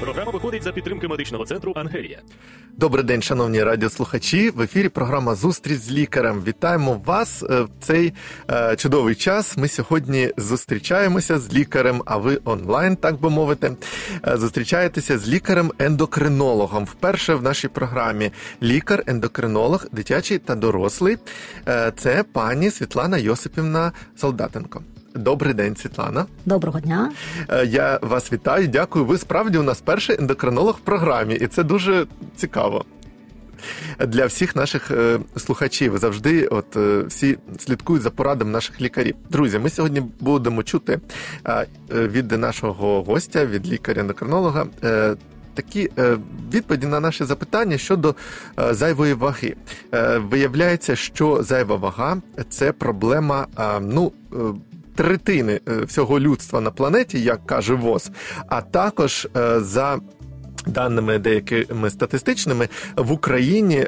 Програма виходить за підтримки медичного центру «Ангелія». Добрий день, шановні радіослухачі. В ефірі програма «Зустріч з лікарем». Вітаємо вас в цей чудовий час. Ми сьогодні зустрічаємося з лікарем, а ви онлайн, так би мовити, зустрічаєтеся з лікарем-ендокринологом. Вперше в нашій програмі лікар-ендокринолог, дитячий та дорослий. Це пані Світлана Йосипівна Солдатенко. Добрий день, Світлана. Доброго дня. Я вас вітаю, дякую. Ви справді у нас перший ендокринолог в програмі, і це дуже цікаво. Для всіх наших слухачів завжди всі слідкують за порадами наших лікарів. Друзі, ми сьогодні будемо чути від нашого гостя, від лікаря-ендокринолога, такі відповіді на наші запитання щодо зайвої ваги. Виявляється, що зайва вага – це проблема, третини всього людства на планеті, як каже ВООЗ, а також за даними деякими статистичними, в Україні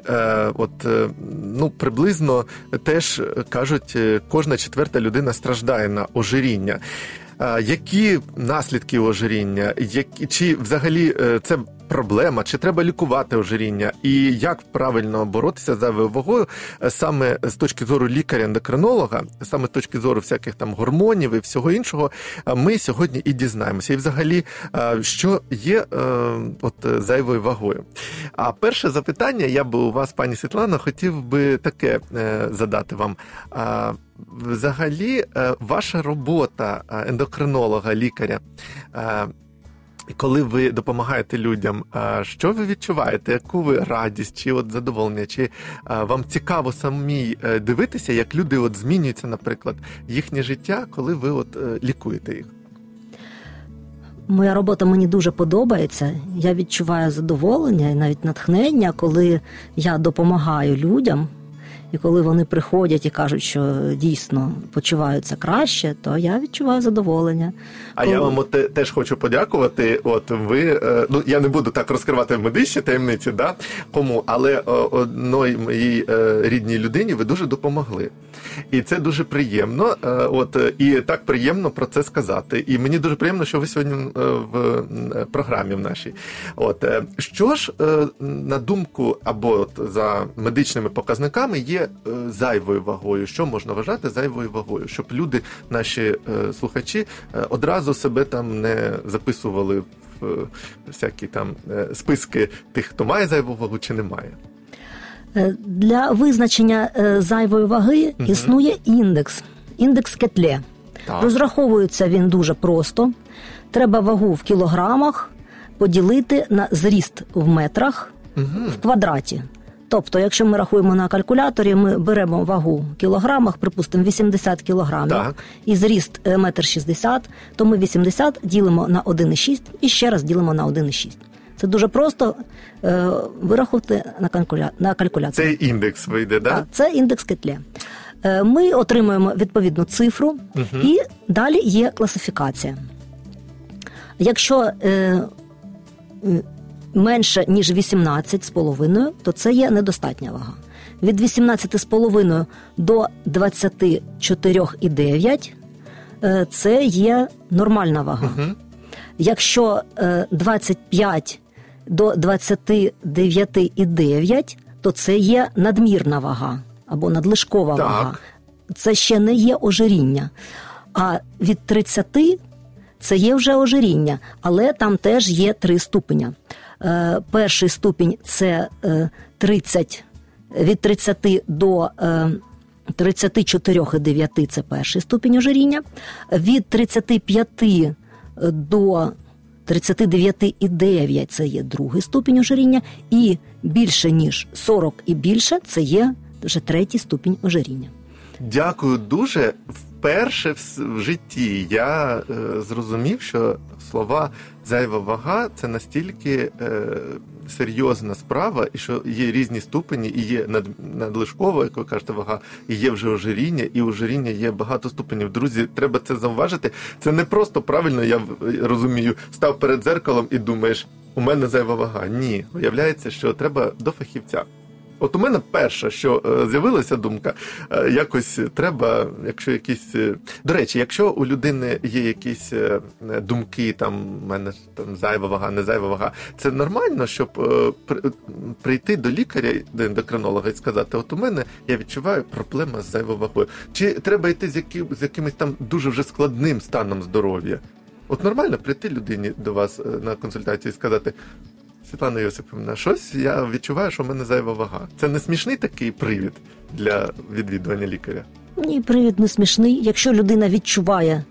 приблизно теж, кажуть, кожна четверта людина страждає на ожиріння. Які наслідки ожиріння? Чи взагалі це проблема? Чи треба лікувати ожиріння? І як правильно боротися з зайвою вагою саме з точки зору лікаря-ендокринолога, саме з точки зору всяких там гормонів і всього іншого, ми сьогодні і дізнаємося. І взагалі, що є зайвою вагою? А перше запитання я би у вас, пані Світлана, хотів би таке задати вам. Взагалі, ваша робота ендокринолога, лікаря, коли ви допомагаєте людям, що ви відчуваєте? Яку ви радість чи задоволення? Чи вам цікаво самій дивитися, як люди змінюються, наприклад, їхнє життя, коли ви лікуєте їх? Моя робота мені дуже подобається. Я відчуваю задоволення і навіть натхнення, коли я допомагаю людям. І коли вони приходять і кажуть, що дійсно почуваються краще, то я відчуваю задоволення. А коли... я вам теж хочу подякувати. Ви, я не буду так розкривати медичні таємниці, да? Кому, але одній моїй рідній людині ви дуже допомогли. І це дуже приємно. І так приємно про це сказати. І мені дуже приємно, що ви сьогодні в програмі в нашій. Що ж, на думку, або за медичними показниками, є зайвою вагою? Що можна вважати зайвою вагою? Щоб люди, наші слухачі, одразу себе там не записували в всякі там списки тих, хто має зайву вагу чи не має. Для визначення зайвої ваги існує індекс Кетле. Так. Розраховується він дуже просто. Треба вагу в кілограмах поділити на зріст в метрах в квадраті. Тобто, якщо ми рахуємо на калькуляторі, ми беремо вагу в кілограмах, припустимо, 80 кілограмів, так, і зріст 1,60 м, то ми 80 ділимо на 1,6 і ще раз ділимо на 1,6. Це дуже просто вирахувати на калькуляторі. Це індекс вийде, так? Так, це індекс Кетле. Ми отримуємо відповідну цифру, і далі є класифікація. Якщо... менше, ніж 18,5, то це є недостатня вага. Від 18,5 до 24,9 – це є нормальна вага. Якщо 25 до 29,9, то це є надмірна вага або надлишкова вага. Це ще не є ожиріння. А від 30 – це є вже ожиріння, але там теж є 3 ступеня. Перший ступінь – це 30, від 30 до 34,9 – це перший ступінь ожиріння. Від 35 до 39,9 – це є другий ступінь ожиріння. І більше, ніж 40 і більше – це є вже третій ступінь ожиріння. Дякую дуже. Вперше в житті я зрозумів, що слова «зайва вага» – це настільки серйозна справа, і що є різні ступені, і є надлишкова, як ви кажете, вага, і є вже ожиріння, і ожиріння є багато ступенів. Друзі, треба це зауважити. Це не просто правильно, я розумію, став перед дзеркалом і думаєш, у мене зайва вага. Ні, виявляється, що треба до фахівця. От у мене перше, що з'явилася думка, якось треба, якщо якісь... До речі, якщо у людини є якісь думки, там, в мене там зайва вага, не зайва вага, це нормально, щоб прийти до лікаря, до ендокринолога і сказати, от у мене, я відчуваю, проблема з зайвою вагою. Чи треба йти з якимось там дуже вже складним станом здоров'я? От нормально прийти людині до вас на консультацію і сказати, Світлана Йосипівна, щось я відчуваю, що в мене зайва вага. Це не смішний такий привід для відвідування лікаря? Ні, привід не смішний. Якщо людина відчуває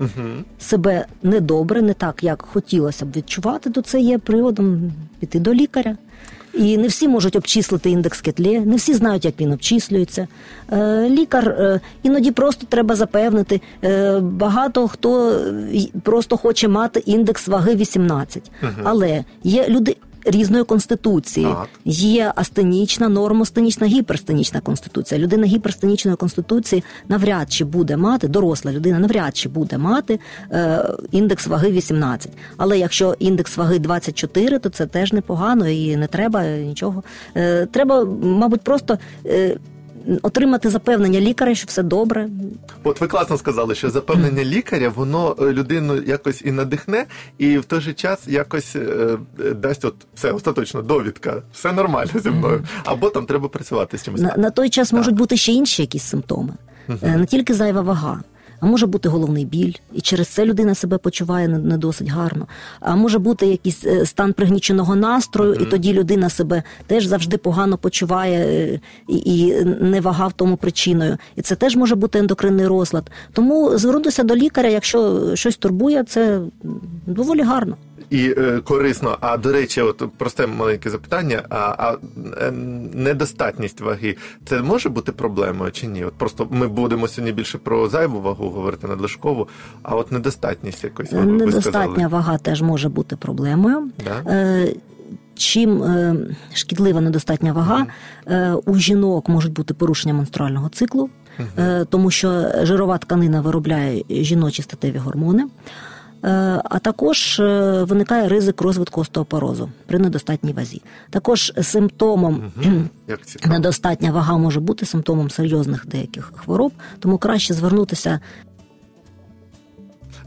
себе недобре, не так, як хотілося б відчувати, то це є приводом піти до лікаря. І не всі можуть обчислити індекс Кетле, не всі знають, як він обчислюється. Лікар іноді просто треба запевнити. Багато хто просто хоче мати індекс ваги 18. Але є люди... різної конституції. Є астенічна, нормостенічна, гіперстенічна конституція. Людина гіперстенічної конституції навряд чи буде мати, доросла людина навряд чи буде мати індекс ваги 18. Але якщо індекс ваги 24, то це теж непогано і не треба нічого. Треба, мабуть, просто... отримати запевнення лікаря, що все добре. От ви класно сказали, що запевнення лікаря, воно людину якось і надихне, і в той же час якось дасть от все, остаточно, довідка, все нормально зі мною. Або там треба працювати з чимось. На той час можуть бути ще інші якісь симптоми. Не тільки зайва вага. А може бути головний біль, і через це людина себе почуває не досить гарно. А може бути якийсь стан пригніченого настрою, і тоді людина себе теж завжди погано почуває, і не вага в тому причиною. І це теж може бути ендокринний розлад. Тому звернутися до лікаря, якщо щось турбує, це доволі гарно. І корисно. А, до речі, от просте маленьке запитання, а недостатність ваги, це може бути проблемою чи ні? От просто ми будемо сьогодні більше про зайву вагу говорити, надлишкову, а от недостатність якось, ви сказали. Недостатня вага теж може бути проблемою. Да? Чим шкідлива недостатня вага, у жінок можуть бути порушення менструального циклу, тому що жирова тканина виробляє жіночі статеві гормони. А також виникає ризик розвитку остеопорозу при недостатній вазі. Також симптомом недостатня вага може бути симптомом серйозних деяких хвороб, тому краще звернутися.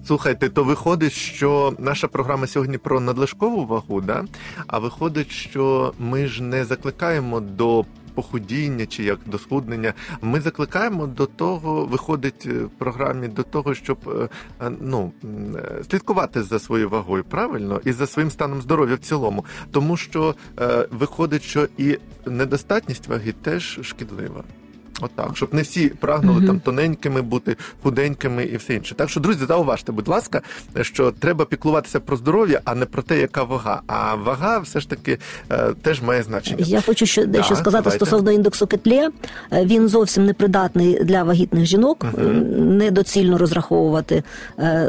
Слухайте, то виходить, що наша програма сьогодні про надлишкову вагу, да? А виходить, що ми ж не закликаємо до похудіння чи як до схуднення. Ми закликаємо до того, виходить в програмі, до того, щоб слідкувати за своєю вагою, правильно? І за своїм станом здоров'я в цілому. Тому що виходить, що і недостатність ваги теж шкідлива. Отак, щоб не всі прагнули там тоненькими бути, худенькими і все інше. Так що, друзі, зауважте, будь ласка, що треба піклуватися про здоров'я, а не про те, яка вага. А вага все ж таки теж має значення. Я хочу ще дещо сказати стосовно індексу Кетле. Він зовсім непридатний для вагітних жінок. Недоцільно розраховувати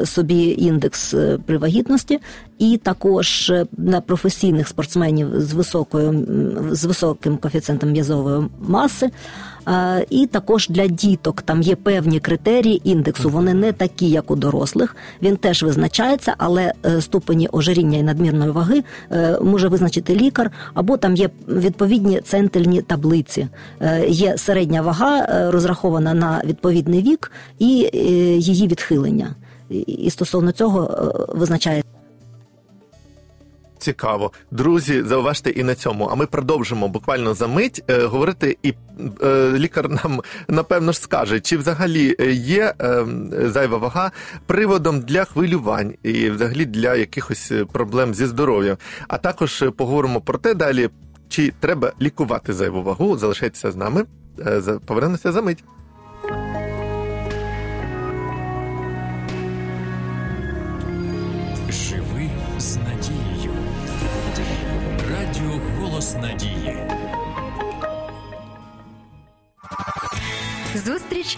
собі індекс при вагітності. І також на професійних спортсменів з високим коефіцієнтом м'язової маси. І також для діток там є певні критерії індексу, вони не такі, як у дорослих, він теж визначається, але ступені ожиріння і надмірної ваги може визначити лікар, або там є відповідні центельні таблиці. Є середня вага, розрахована на відповідний вік, і її відхилення. І стосовно цього визначається. Цікаво. Друзі, зауважте і на цьому. А ми продовжимо буквально за мить говорити, і лікар нам, напевно ж, скаже, чи взагалі є зайва вага приводом для хвилювань і взагалі для якихось проблем зі здоров'ям. А також поговоримо про те далі, чи треба лікувати зайву вагу. Залишайтеся з нами. Повернемося за мить. Живи з надією. Радіо «Голос Надії». Зустріч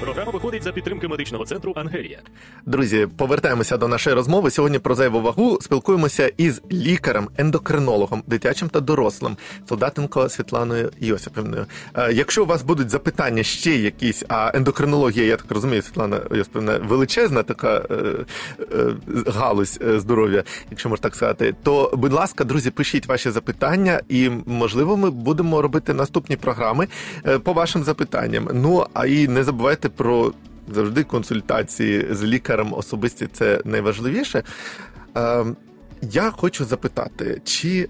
Програма виходить за підтримки медичного центру «Ангелія». Друзі, повертаємося до нашої розмови. Сьогодні про зайву вагу спілкуємося із лікарем, ендокринологом, дитячим та дорослим Солдатенко Світланою Йосипівною. Якщо у вас будуть запитання ще якісь, а ендокринологія, я так розумію, Світлана Йосипівна, величезна така галузь здоров'я, якщо можна так сказати, то, будь ласка, друзі, пишіть ваші запитання і, можливо, ми будемо робити наступні програми по вашим запитанням. Ну, а і не забувайте про завжди консультації з лікарем особисті, це найважливіше. Я хочу запитати, чи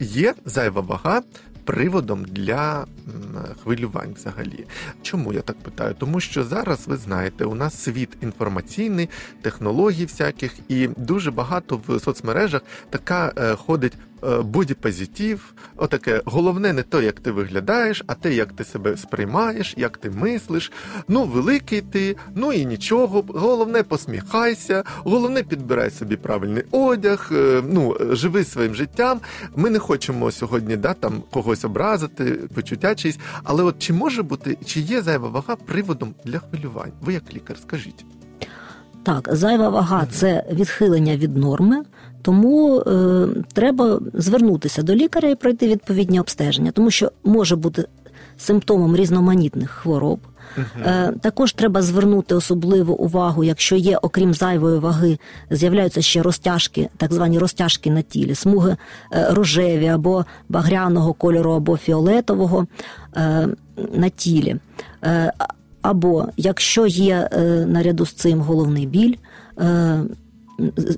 є зайва вага приводом для хвилювань взагалі? Чому я так питаю? Тому що зараз, ви знаєте, у нас світ інформаційний, технологій всяких, і дуже багато в соцмережах така ходить бодіпозитив, отаке, головне не то, як ти виглядаєш, а те, як ти себе сприймаєш, як ти мислиш, ну, великий ти, ну і нічого, головне посміхайся, головне підбирай собі правильний одяг, ну, живи своїм життям. Ми не хочемо сьогодні, там, когось образити, почуття чиїсь, але от чи може бути, чи є зайва вага приводом для хвилювань? Ви як лікар, скажіть. Так, зайва вага – це відхилення від норми, тому треба звернутися до лікаря і пройти відповідні обстеження, тому що може бути симптомом різноманітних хвороб. Також треба звернути особливу увагу, якщо є, окрім зайвої ваги, з'являються ще розтяжки, так звані розтяжки на тілі, смуги рожеві або багряного кольору, або фіолетового на тілі. Або, якщо є наряду з цим головний біль,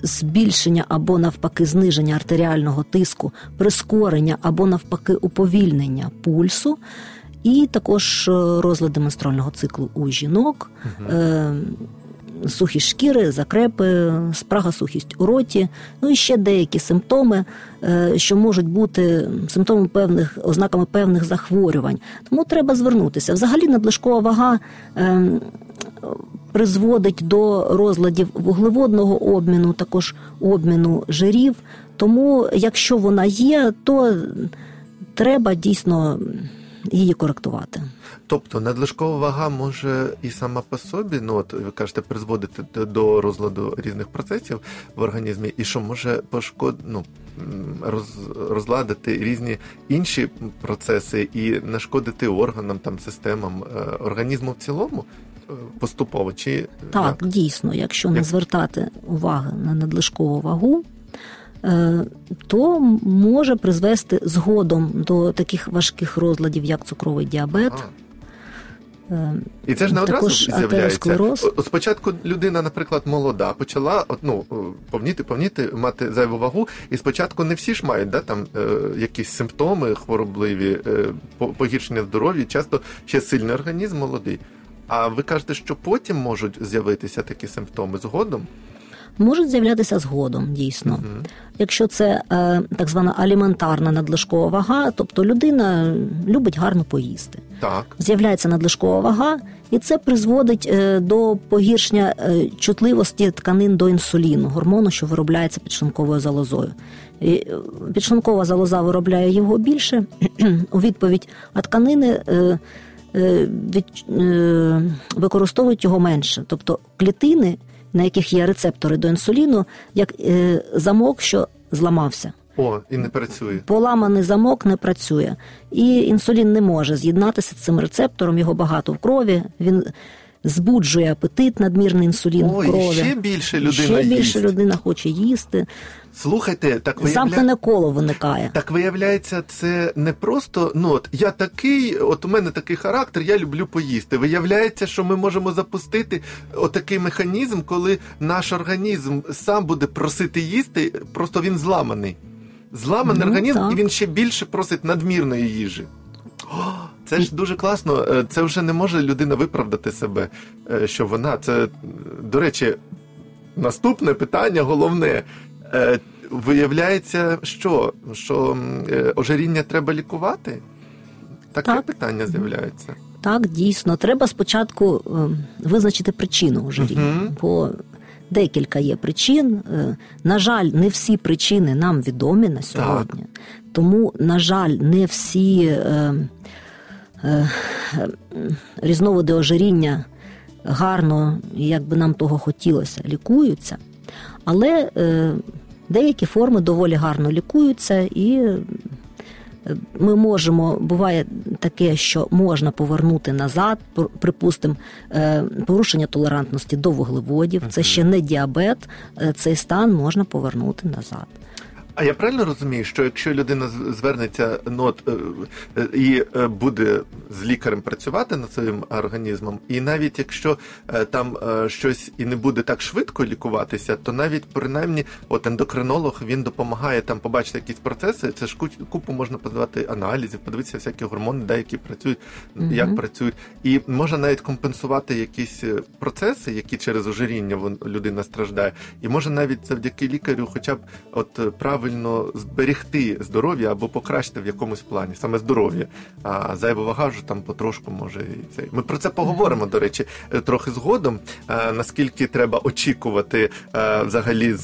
збільшення або навпаки зниження артеріального тиску, прискорення або навпаки уповільнення пульсу, і також розлади менструального циклу у жінок, сухі шкіри, закрепи, спрага, сухість у роті, ну і ще деякі симптоми, що можуть бути симптомами певних, ознаками певних захворювань. Тому треба звернутися. Взагалі надлишкова вага призводить до розладів вуглеводного обміну, також обміну жирів. Тому, якщо вона є, то треба дійсно її коректувати. Тобто надлишкова вага може і сама по собі, ну от ви кажете, призводити до розладу різних процесів в організмі, і що може розладити різні інші процеси і нашкодити органам, там, системам організму в цілому поступово? Чи так, як? Дійсно, якщо не звертати уваги на надлишкову вагу, то може призвести згодом до таких важких розладів, як цукровий діабет. І це ж не одразу з'являється. Спочатку людина, наприклад, молода, почала повніти, мати зайву вагу, і спочатку не всі ж мають якісь симптоми хворобливі, погіршення здоров'я, часто ще сильний організм молодий. А ви кажете, що потім можуть з'явитися такі симптоми згодом? Можуть з'являтися згодом, дійсно. Якщо це так звана аліментарна надлишкова вага, тобто людина любить гарно поїсти. Так. З'являється надлишкова вага, і це призводить до погіршення чутливості тканин до інсуліну, гормону, що виробляється підшлунковою залозою. І підшлункова залоза виробляє його більше у відповідь, а тканини використовують його менше. Тобто клітини, на яких є рецептори до інсуліну, як замок, що зламався. І не працює. Поламаний замок не працює. І інсулін не може з'єднатися з цим рецептором, його багато в крові, він збуджує апетит, надмірний інсулін в крові. Ще більше людина хоче їсти. Слухайте, так виявляється... Замкнене коло виникає. Так виявляється, це не просто, я такий, у мене такий характер, я люблю поїсти. Виявляється, що ми можемо запустити отакий механізм, коли наш організм сам буде просити їсти, просто він зламаний. Зламаний організм, так. І він ще більше просить надмірної їжі. Це ж дуже класно, це вже не може людина виправдати себе, що вона, це, до речі, наступне питання головне. Виявляється, що ожиріння треба лікувати? Таке питання з'являється. Так, дійсно. Треба спочатку визначити причину ожиріння, бо декілька є причин. На жаль, не всі причини нам відомі на сьогодні. Так. Тому, на жаль, не всі різновиди ожиріння гарно, як би нам того хотілося, лікуються, але деякі форми доволі гарно лікуються, і ми можемо, буває таке, що можна повернути назад, припустимо, порушення толерантності до вуглеводів, це ще не діабет, цей стан можна повернути назад. А я правильно розумію, що якщо людина звернеться і буде з лікарем працювати над своїм організмом, і навіть якщо там щось і не буде так швидко лікуватися, то навіть принаймні ендокринолог, він допомагає там побачити якісь процеси, це ж купу можна подавати аналізів, подивитися всякі гормони, які працюють, як працюють, і можна навіть компенсувати якісь процеси, які через ожиріння людина страждає, і може навіть завдяки лікарю хоча б правильно зберегти здоров'я або покращити в якомусь плані, саме здоров'я. А зайва вага вже там потрошку може і цей. Ми про це поговоримо, до речі, трохи згодом, наскільки треба очікувати взагалі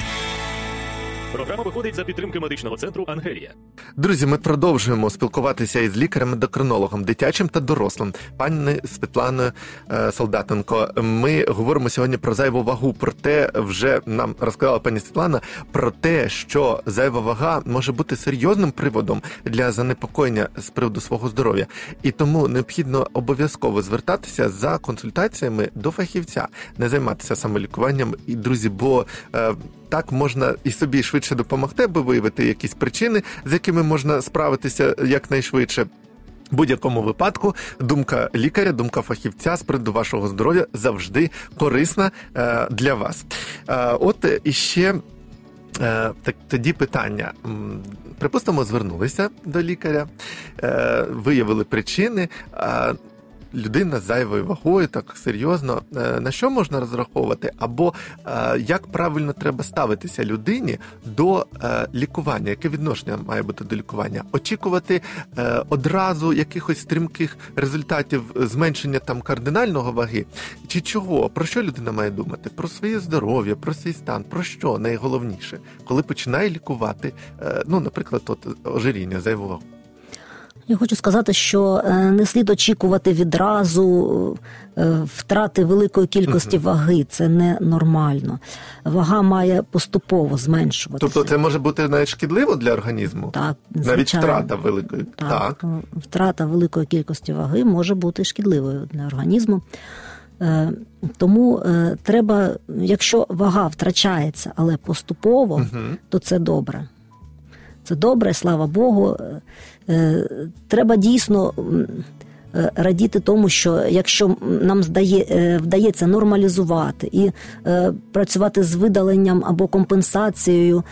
Програма виходить за підтримки медичного центру «Ангелія». Друзі, ми продовжуємо спілкуватися із лікарем-ендокринологом, дитячим та дорослим, пані Світланою Солдатенко. Ми говоримо сьогодні про зайву вагу, про те, вже нам розказала пані Світлана, про те, що зайва вага може бути серйозним приводом для занепокоєння з приводу свого здоров'я. І тому необхідно обов'язково звертатися за консультаціями до фахівця, не займатися самолікуванням. І, друзі, бо... так можна і собі швидше допомогти, аби виявити якісь причини, з якими можна справитися якнайшвидше. В будь-якому випадку думка лікаря, думка фахівця з приводу вашого здоров'я завжди корисна для вас. От іще тоді питання. Припустимо, звернулися до лікаря, виявили причини, людина з зайвою вагою, так серйозно, на що можна розраховувати? Або як правильно треба ставитися людині до лікування? Яке відношення має бути до лікування? Очікувати одразу якихось стрімких результатів зменшення там кардинального ваги? Чи чого? Про що людина має думати? Про своє здоров'я, про свій стан? Про що найголовніше? Коли починає лікувати, наприклад, от ожиріння, зайву вагу? Я хочу сказати, що не слід очікувати відразу втрати великої кількості ваги. Це ненормально. Вага має поступово зменшуватися. Тобто це може бути навіть шкідливо для організму? Так, звичайно. Навіть втрата великої? Так. Втрата великої кількості ваги може бути шкідливою для організму. Тому треба, якщо вага втрачається, але поступово, то це добре. Це добре, слава Богу. Треба дійсно радіти тому, що якщо нам вдається нормалізувати і працювати з видаленням або компенсацією,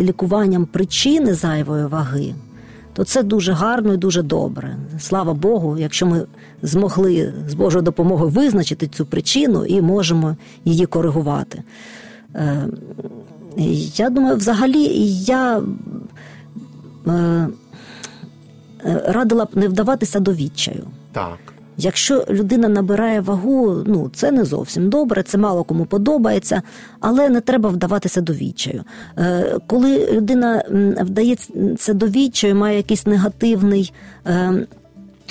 лікуванням причини зайвої ваги, то це дуже гарно і дуже добре. Слава Богу, якщо ми змогли з Божою допомогою визначити цю причину і можемо її коригувати. Я думаю, взагалі я радила б не вдаватися до відчаю. Так. Якщо людина набирає вагу, це не зовсім добре, це мало кому подобається, але не треба вдаватися до відчаю. Коли людина вдається до відчаю, має якийсь негативний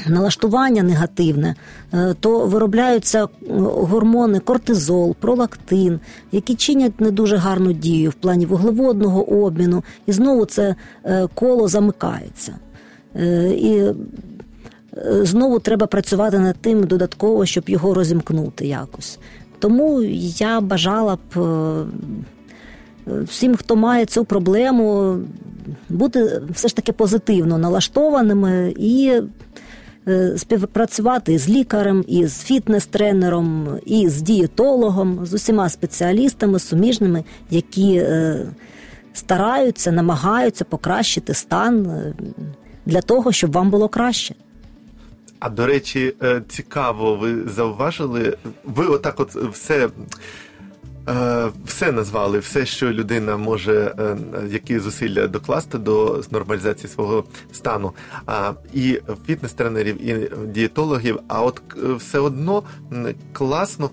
налаштування негативне, то виробляються гормони кортизол, пролактин, які чинять не дуже гарну дію в плані вуглеводного обміну, і знову це коло замикається. І знову треба працювати над тим додатково, щоб його розімкнути якось. Тому я бажала б всім, хто має цю проблему, бути все ж таки позитивно налаштованими і співпрацювати з лікарем, і з фітнес-тренером, і з дієтологом, з усіма спеціалістами, суміжними, які стараються, намагаються покращити стан для того, щоб вам було краще. А, до речі, цікаво, ви зауважили, ви отак от все назвали, все, що людина може, які зусилля докласти до нормалізації свого стану. І фітнес-тренерів, і дієтологів, а от все одно класно,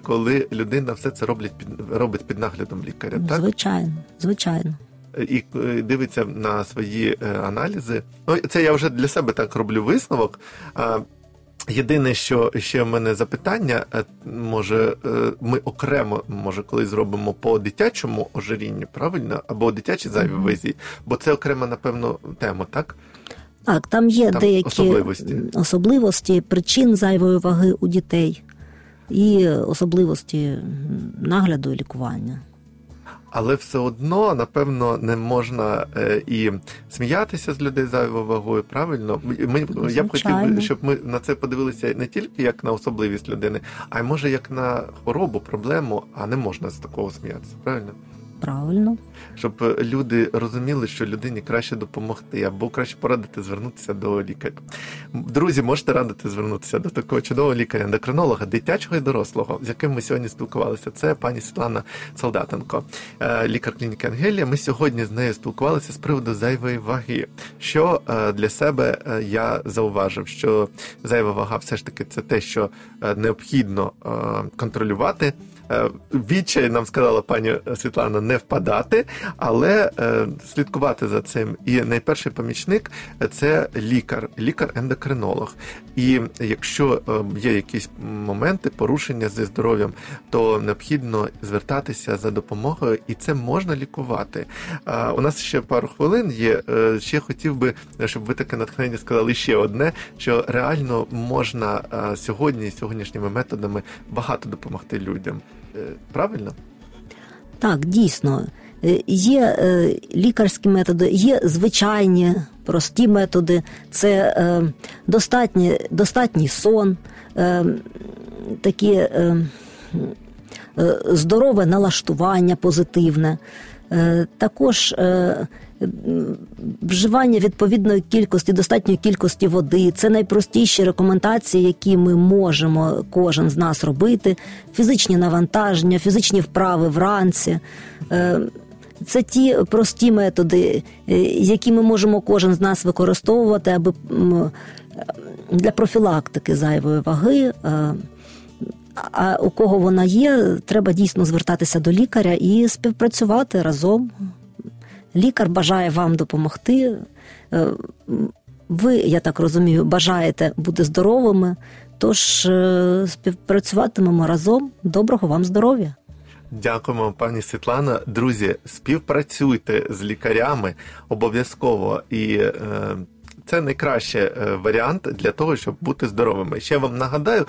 коли людина все це робить під наглядом лікаря, так? Звичайно. І дивиться на свої аналізи. Ну, це я вже для себе так роблю висновок. Єдине, що ще в мене запитання, може, ми окремо, може, колись зробимо по дитячому ожирінню, правильно? Або дитячій зайвій вазі, бо це окрема, напевно, тема, так? Так, там є деякі особливості причин зайвої ваги у дітей і особливості нагляду і лікування. Але все одно, напевно, не можна і сміятися з людей зайвою вагою, правильно? Я б хотів, щоб ми на це подивилися не тільки як на особливість людини, а й, може, як на хворобу, проблему, а не можна з такого сміятися, правильно? Правильно. Щоб люди розуміли, що людині краще допомогти, або краще порадити звернутися до лікаря. Друзі, можете радити звернутися до такого чудового лікаря-ендокринолога, дитячого і дорослого, з яким ми сьогодні спілкувалися. Це пані Світлана Солдатенко, лікар клініки Ангелія. Ми сьогодні з нею спілкувалися з приводу зайвої ваги. Що для себе я зауважив, що зайва вага все ж таки це те, що необхідно контролювати. Відчай нам сказала пані Світлана не впадати, але слідкувати за цим. І найперший помічник – це лікар, лікар-ендокринолог. І якщо є якісь моменти порушення зі здоров'ям, то необхідно звертатися за допомогою, і це можна лікувати. У нас ще пару хвилин є. Ще хотів би, щоб ви таке натхнення сказали ще одне, що реально можна сьогодні і сьогоднішніми методами багато допомогти людям. Правильно? Так, дійсно. Є лікарські методи, є звичайні, прості методи. Це достатній сон, такі здорове налаштування позитивне. Також вживання відповідної кількості, достатньої кількості води. Це найпростіші рекомендації, які ми можемо, кожен з нас, робити. Фізичні навантаження, фізичні вправи вранці. Це ті прості методи, які ми можемо, кожен з нас, використовувати, аби для профілактики зайвої ваги. А у кого вона є, треба дійсно звертатися до лікаря і співпрацювати разом. Лікар бажає вам допомогти. Ви, я так розумію, бажаєте бути здоровими, тож співпрацюватимемо разом. Доброго вам здоров'я! Дякуємо, пані Світлана. Друзі, співпрацюйте з лікарями обов'язково і це найкращий варіант для того, щоб бути здоровими. Ще вам нагадаю,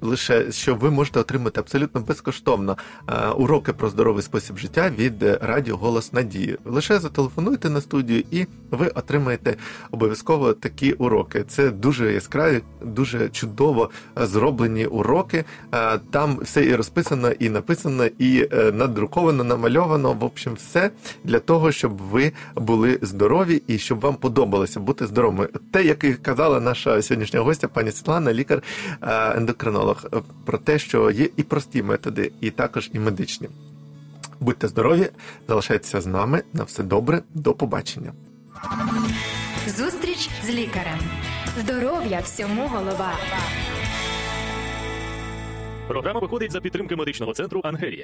лише, що ви можете отримати абсолютно безкоштовно уроки про здоровий спосіб життя від радіо «Голос Надії». Лише зателефонуйте на студію і ви отримаєте обов'язково такі уроки. Це дуже яскраві, дуже чудово зроблені уроки. Там все і розписано, і написано, і надруковано, намальовано. В общем, все для того, щоб ви були здорові і щоб вам подобалося бути здоровими. Те, як і казала наша сьогоднішня гостя, пані Світлана, лікар-ендокринолог, про те, що є і прості методи, і також і медичні. Будьте здорові, залишайтеся з нами. На все добре, до побачення. Зустріч з лікарем. Здоров'я всьому голова. Програма виходить за підтримки медичного центру «Ангелія».